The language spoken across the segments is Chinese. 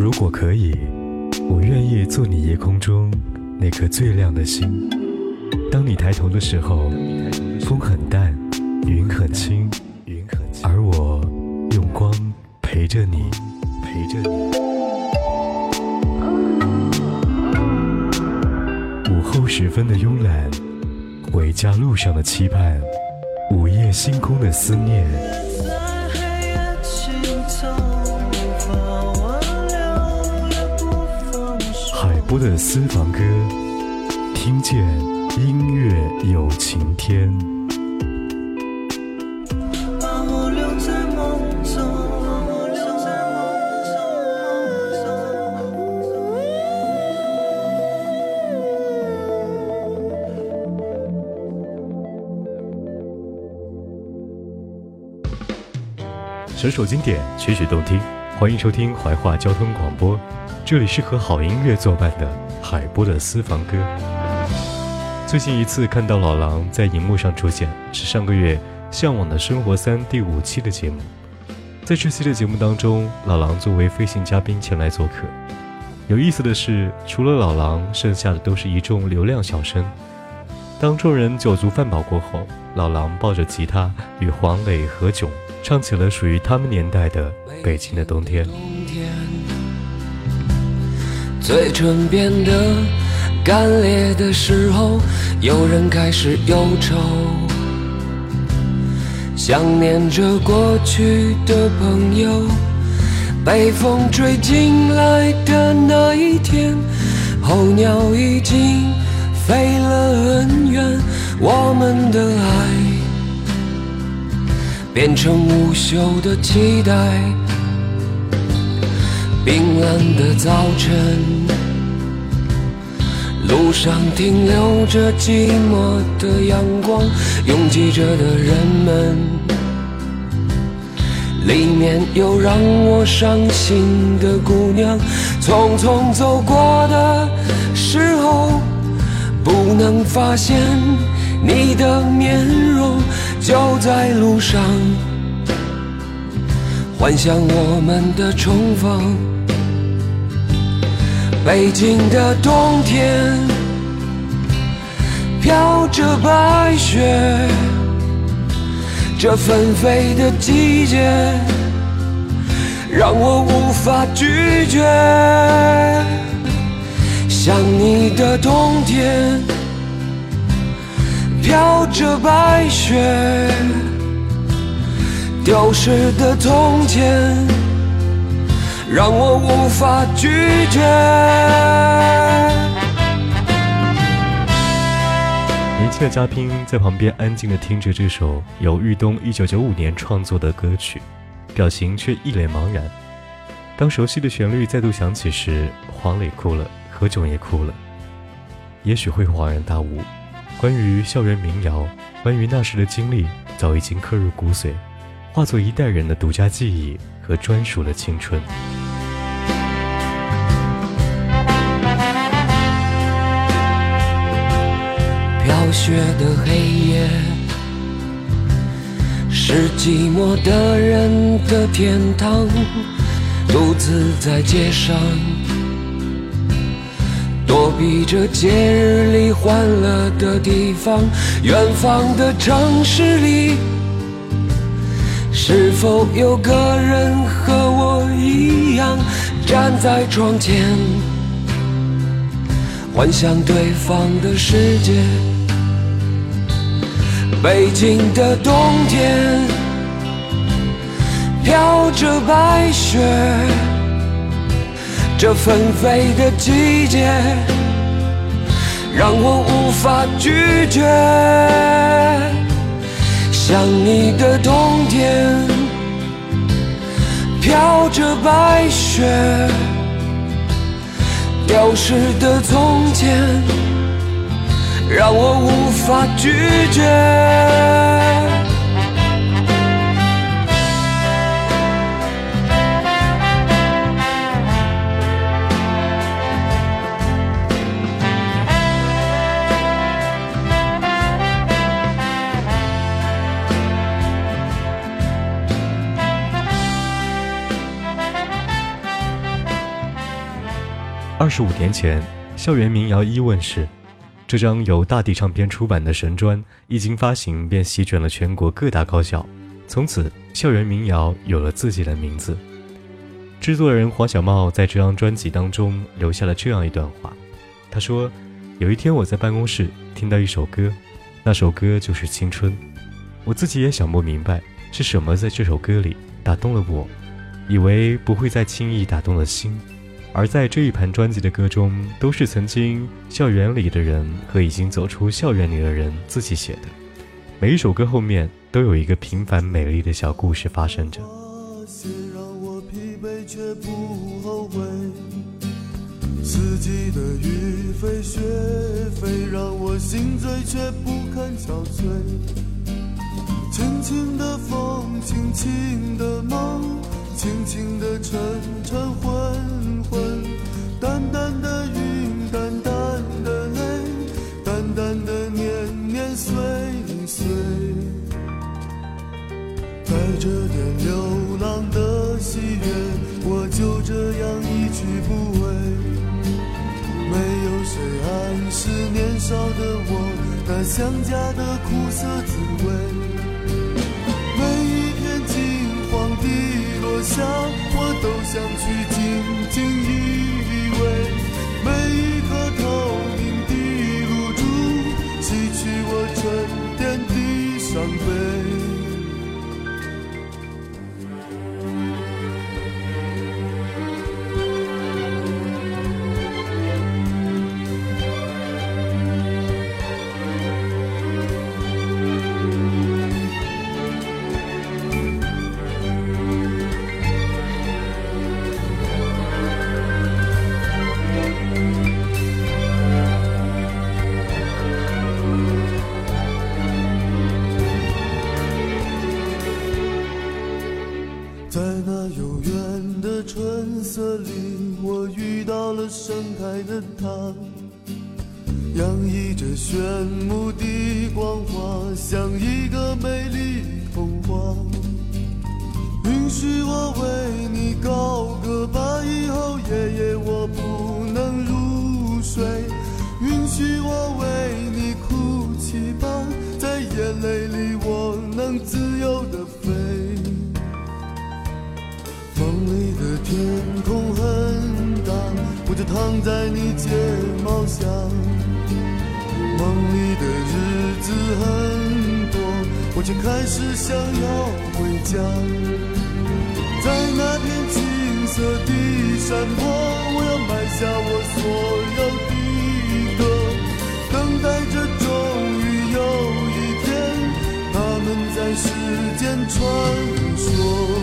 如果可以，我愿意做你夜空中那颗最亮的星。当你抬头的时候，风很淡，云很轻，而我用光陪着你，陪着你。午后时分的慵懒，回家路上的期盼，午夜星空的思念。海波的私房歌，听见音乐有晴天。把我留在梦中。整首经典，曲曲动听，欢迎收听怀化交通广播，这里是和好音乐作伴的海波的私房歌。最近一次看到老狼在荧幕上出现，是上个月《向往的生活3》第5期的节目。在这期的节目当中，老狼作为飞行嘉宾前来做客。有意思的是，除了老狼，剩下的都是一众流量小生。当众人酒足饭饱过后，老狼抱着吉他与黄磊、何炅唱起了属于他们年代的《北京的冬天》。最唇边的干裂的时候，有人开始忧愁，想念着过去的朋友。北风吹进来的那一天，候鸟已经飞了很远，我们的爱变成无休的期待。冰冷的早晨，路上停留着寂寞的阳光，拥挤着的人们，里面有让我伤心的姑娘。匆匆走过的时候，不能发现你的面容，就在路上幻想我们的重逢。北京的冬天，飘着白雪，这纷飞的季节让我无法拒绝。想你的冬天，飘着白雪，丢失的从前让我无法拒绝。年轻的嘉宾在旁边安静地听着这首由玉东1995年创作的歌曲，表情却一脸茫然。当熟悉的旋律再度响起时，黄磊哭了，何炅也哭了。也许会恍然大悟，关于校园民谣，关于那时的经历，早已经刻入骨髓，化作一代人的独家记忆和专属的青春。飘雪的黑夜，是寂寞的人的天堂，独自在街上躲避着节日里欢乐的地方。远方的城市里，是否有个人和我一样，站在窗前幻想对方的世界。北京的冬天，飘着白雪，这纷飞的季节让我无法拒绝。想你的冬天，飘着白雪，丢失的从前让我无法拒绝。25年前，校园民谣一问世，这张由大地唱片出版的神专一经发行便席卷了全国各大高校，从此校园民谣有了自己的名字。制作人黄小茂在这张专辑当中留下了这样一段话，他说，有一天我在办公室听到一首歌，那首歌就是青春，我自己也想不明白是什么在这首歌里打动了我，以为不会再轻易打动了心。而在这一盘专辑的歌中，都是曾经校园里的人和已经走出校园里的人自己写的，每一首歌后面都有一个平凡美丽的小故事发生着。虽然我疲惫却不后悔，四季的雨飞雪飞让我心醉却不肯憔悴，轻轻的风轻轻的梦轻轻的沉沉昏昏，淡淡的云淡淡的泪淡淡的年年岁岁，带着点流浪的喜悦，我就这样一去不回。没有谁暗示年少的我那想家的苦涩滋味，我都想去静静依偎，每一颗透明的露珠洗去我沉淀的伤悲。洋溢着炫目的光华，像一个美丽童话，允许我为你高歌吧，以后夜夜我不能入睡，允许我为你哭泣吧，在眼泪里我能自由地飞。梦里的天空很大，我就躺在你睫毛下，梦里的日子很多，我却开始想要回家。在那片金色的山坡，我要埋下我所有的歌，等待着终于有一天他们在时间穿梭。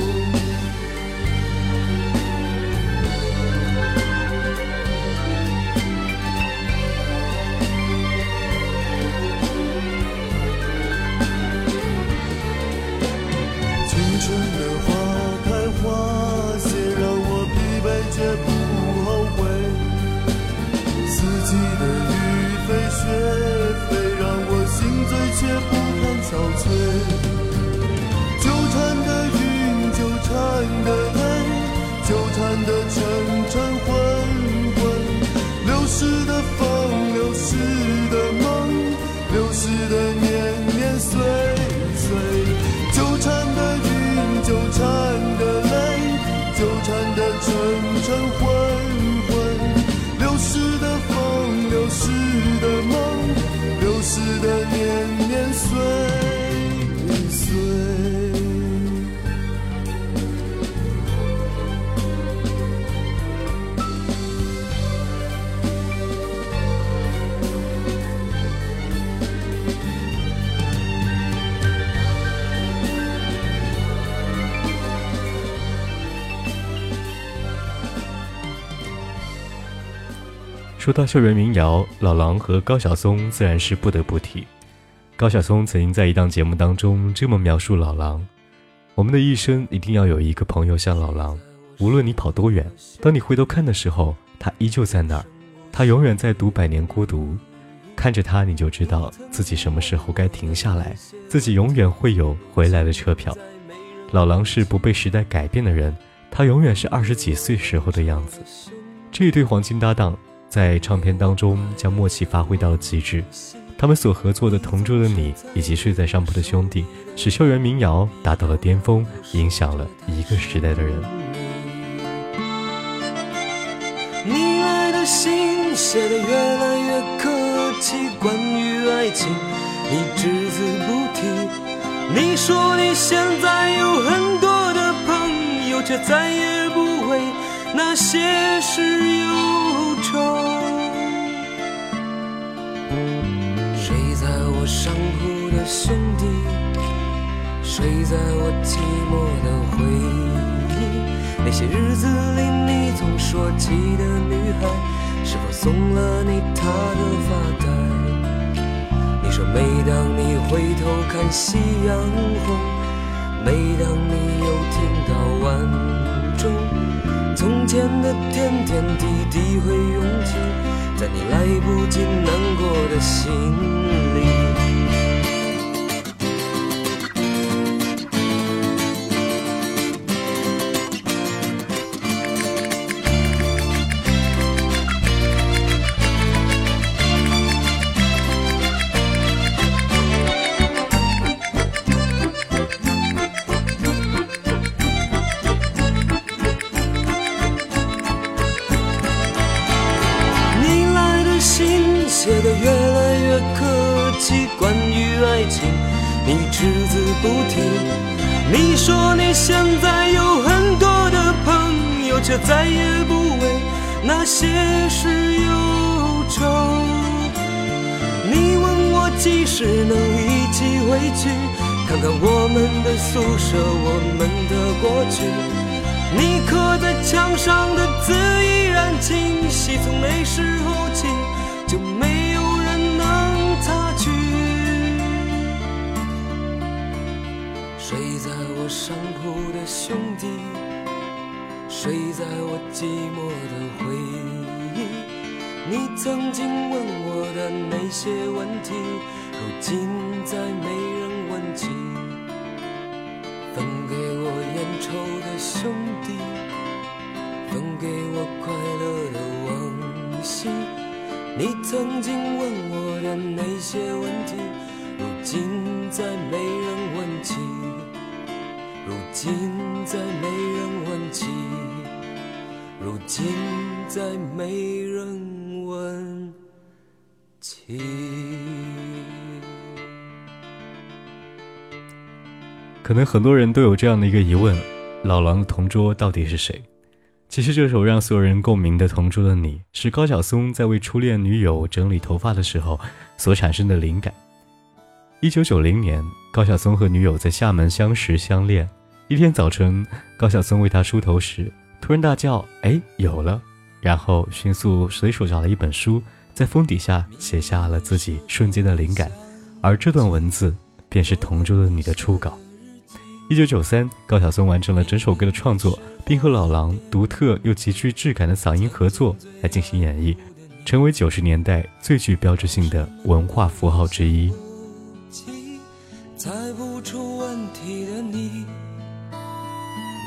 却不堪憔悴，纠缠的云，纠缠的泪，纠缠的沉沉昏昏，流逝的风，流逝的梦，流逝的年年岁岁，纠缠的云，纠缠的泪，纠缠的沉沉昏昏，流逝的风，流逝的梦，流逝的年岁岁，说到校园民谣，老狼和高晓松自然是不得不提。高晓松曾经在一档节目当中这么描述老狼，我们的一生一定要有一个朋友像老狼，无论你跑多远，当你回头看的时候，他依旧在那儿，他永远在读《百年孤独》，看着他你就知道自己什么时候该停下来，自己永远会有回来的车票。老狼是不被时代改变的人，他永远是20几岁时候的样子。这对黄金搭档在唱片当中将默契发挥到了极致，他们所合作的《同桌的你》以及《睡在上铺的兄弟》使校园民谣达到了巅峰，影响了一个时代的人。你爱的信写得越来越客气，关于爱情你只字不提，你说你现在有很多的朋友，却再也不为那些事忧愁。睡在我上铺的兄弟，睡在我寂寞的回忆，那些日子里你总说起的女孩，是否送了你她的发带？你说每当你回头看夕阳红，每当你又听到晚钟，从前的点点滴滴会涌起在你来不及难过的心里。写得越来越客气，关于爱情你只字不提，你说你现在有很多的朋友，却再也不为那些事忧愁。你问我几时能一起回去，看看我们的宿舍，我们的过去，你刻在墙上的字依然清晰，从那时候起就没有人能擦去。睡在我上铺的兄弟，睡在我寂寞的回忆，你曾经问我的那些问题，如今再没人问起。分给我烟抽的兄弟，分给我快乐的往昔，你曾经问我的那些问题，如今再没人问起，如今再没人问起，如今再没人问起。可能很多人都有这样的一个疑问，老狼的同桌到底是谁？其实这首让所有人共鸣的《同桌的你》是高晓松在为初恋女友整理头发的时候所产生的灵感。1990年，高晓松和女友在厦门相识相恋，一天早晨高晓松为她梳头时突然大叫有了，然后迅速随手找了一本书，在封底下写下了自己瞬间的灵感，而这段文字便是《同桌的你》的初稿。1993，高晓松完成了整首歌的创作，并和老狼独特又极具质感的嗓音合作来进行演绎，成为90年代最具标志性的文化符号之一。猜不出问题的你，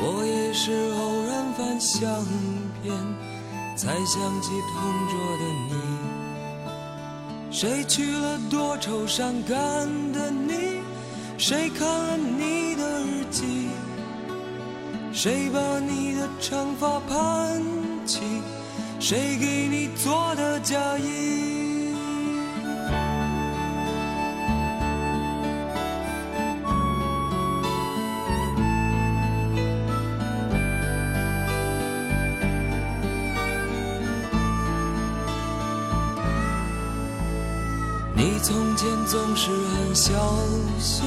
我也是偶然翻相片才想起同桌的你，谁去了多愁善感的你，谁看了你的日记，谁把你的长发盘起，谁给你做的嫁衣。你从前总是很小心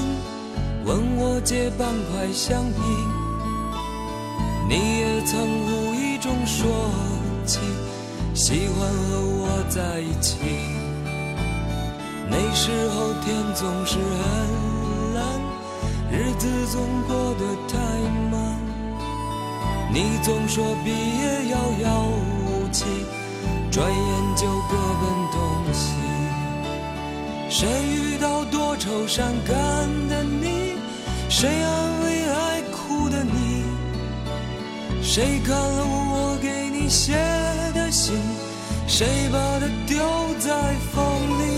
问我借半块橡皮，你也曾无意中说起喜欢和我在一起，那时候天总是很蓝，日子总过得太慢，你总说毕业要遥期，转眼就各奔东西，谁遇到多愁善感的你，谁安慰爱哭的你，谁看了我给你写的信，谁把它丢在风里？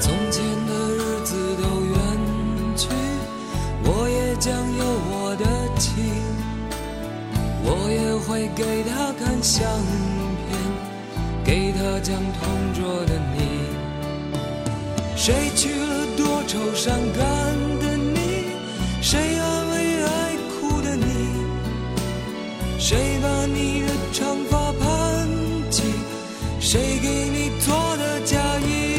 从前的日子都远去，我也将有我的情，我也会给他看相片，给他讲同桌的你。谁去了多愁善感的你，谁安慰爱哭的你，谁把你的长发盘起，谁给你做的嫁衣。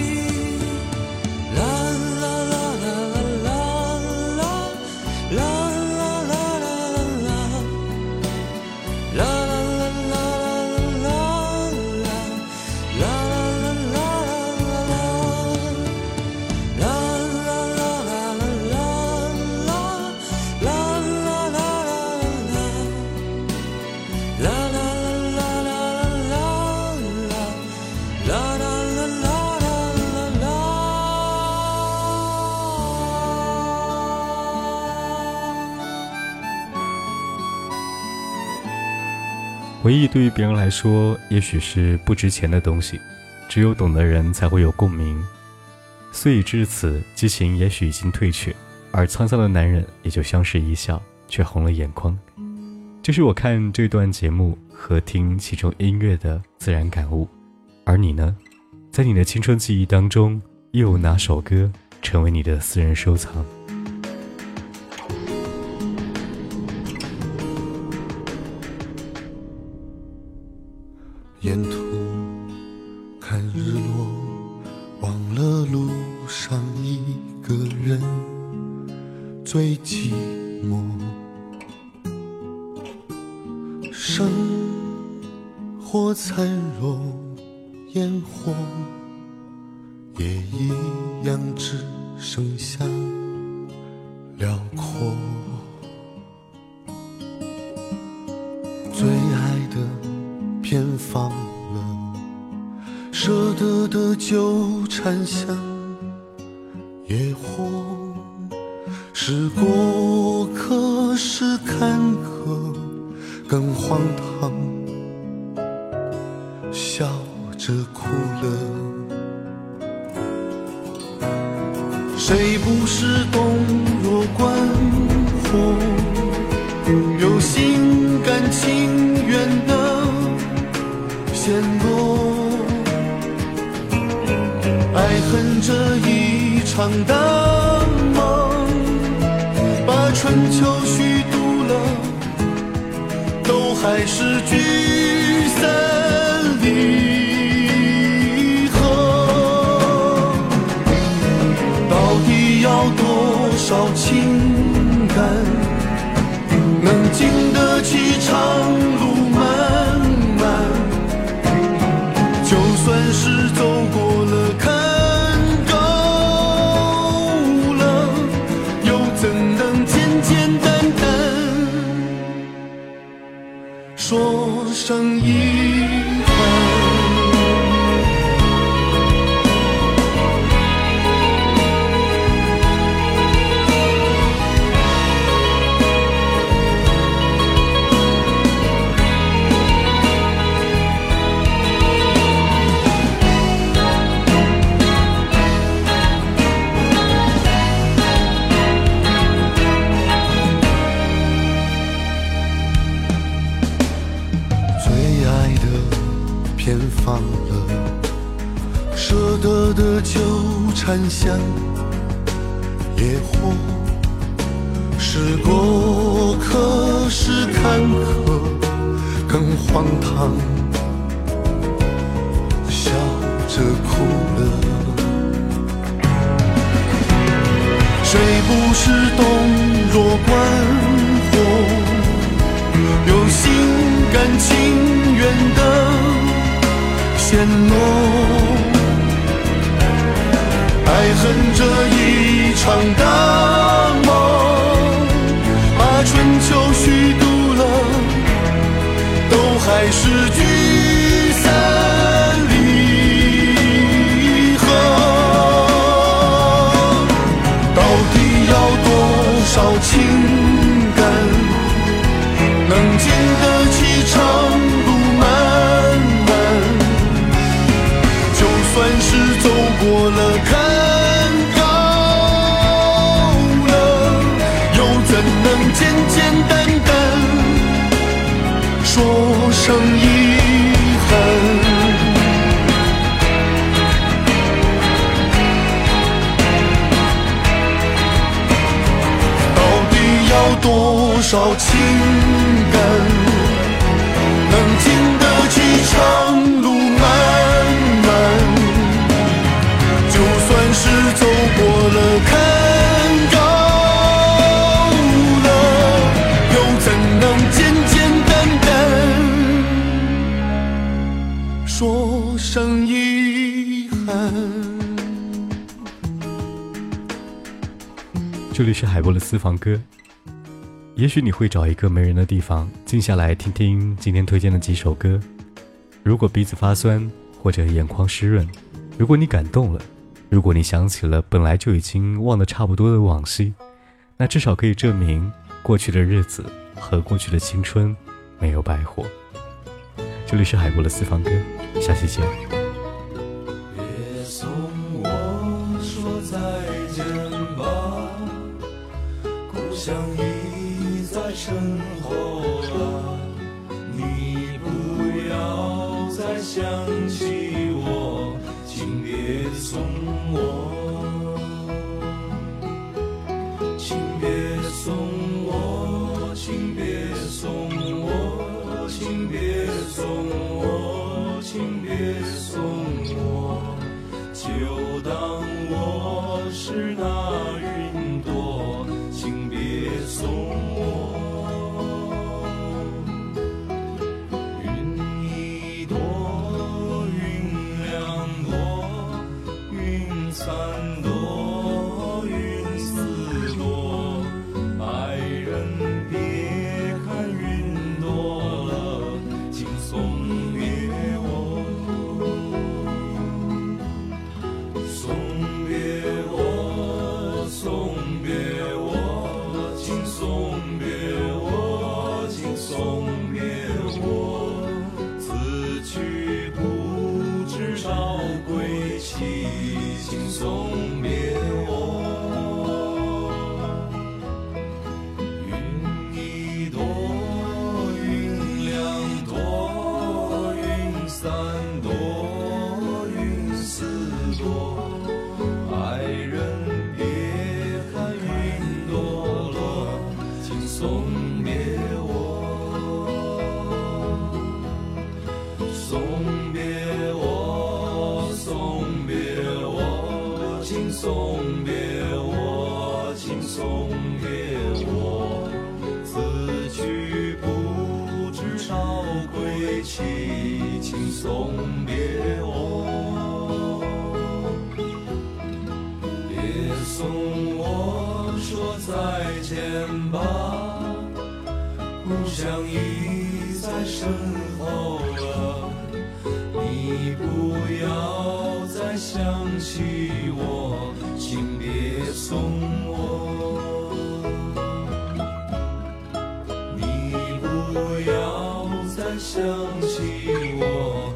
回忆对于别人来说也许是不值钱的东西，只有懂的人才会有共鸣。虽已至此，激情也许已经退却，而沧桑的男人也就相视一笑，却红了眼眶。这是我看这段节目和听其中音乐的自然感悟。而你呢？在你的青春记忆当中，又有哪首歌成为你的私人收藏？沿途看日落，忘了路上一个人最寂寞。生活残若烟火，也一样只剩下辽阔。最爱的偏放了，舍得的纠缠像野火，是过客是坎坷更荒唐，笑着哭了。谁不是洞若观火，有心甘情愿的陷落，爱恨这一场大梦，把春秋虚度了，都还是聚散离合。到底要多少情感，能经得起长路漫漫？算是走过了，看够了，又怎能简简单单说声遗憾？纠缠像野火，是过客是坎坷更荒唐，笑着哭了。谁不是洞若观火，有心甘情愿的陷落，爱恨这一场大梦，把春秋虚度了，还是聚散离合？到底要多少情感，能经得起长路漫漫？就算是走过了坎坷。 简简单单说声遗憾，到底要多少情感，能经得起长路漫漫？就算是走过了坎坷。 说声遗憾。这里是海波的私房歌，也许你会找一个没人的地方，静下来听听今天推荐的几首歌。如果鼻子发酸或者眼眶湿润，如果你感动了，如果你想起了本来就已经忘得差不多的往昔，那至少可以证明过去的日子和过去的青春没有白活。 这里是海波的私房歌，下期见。别送我说再见吧，故乡已在身后了，你不要再想起我，请别送我，请别送我，请别送我。 请别送我，请别送我，就当我是那云朵，请别送我。云一朵，云两朵，云三朵，云四朵，爱人别看云多。 送别我，送别我，送别我，请送别我，请送别我。此去不知朝归期，请送别我。 送别我，请送别我，此去不知朝归期，请送别我。别送我说再见吧，故乡已在身后了，你不要再想起我。 请别送我，你不要再想起我。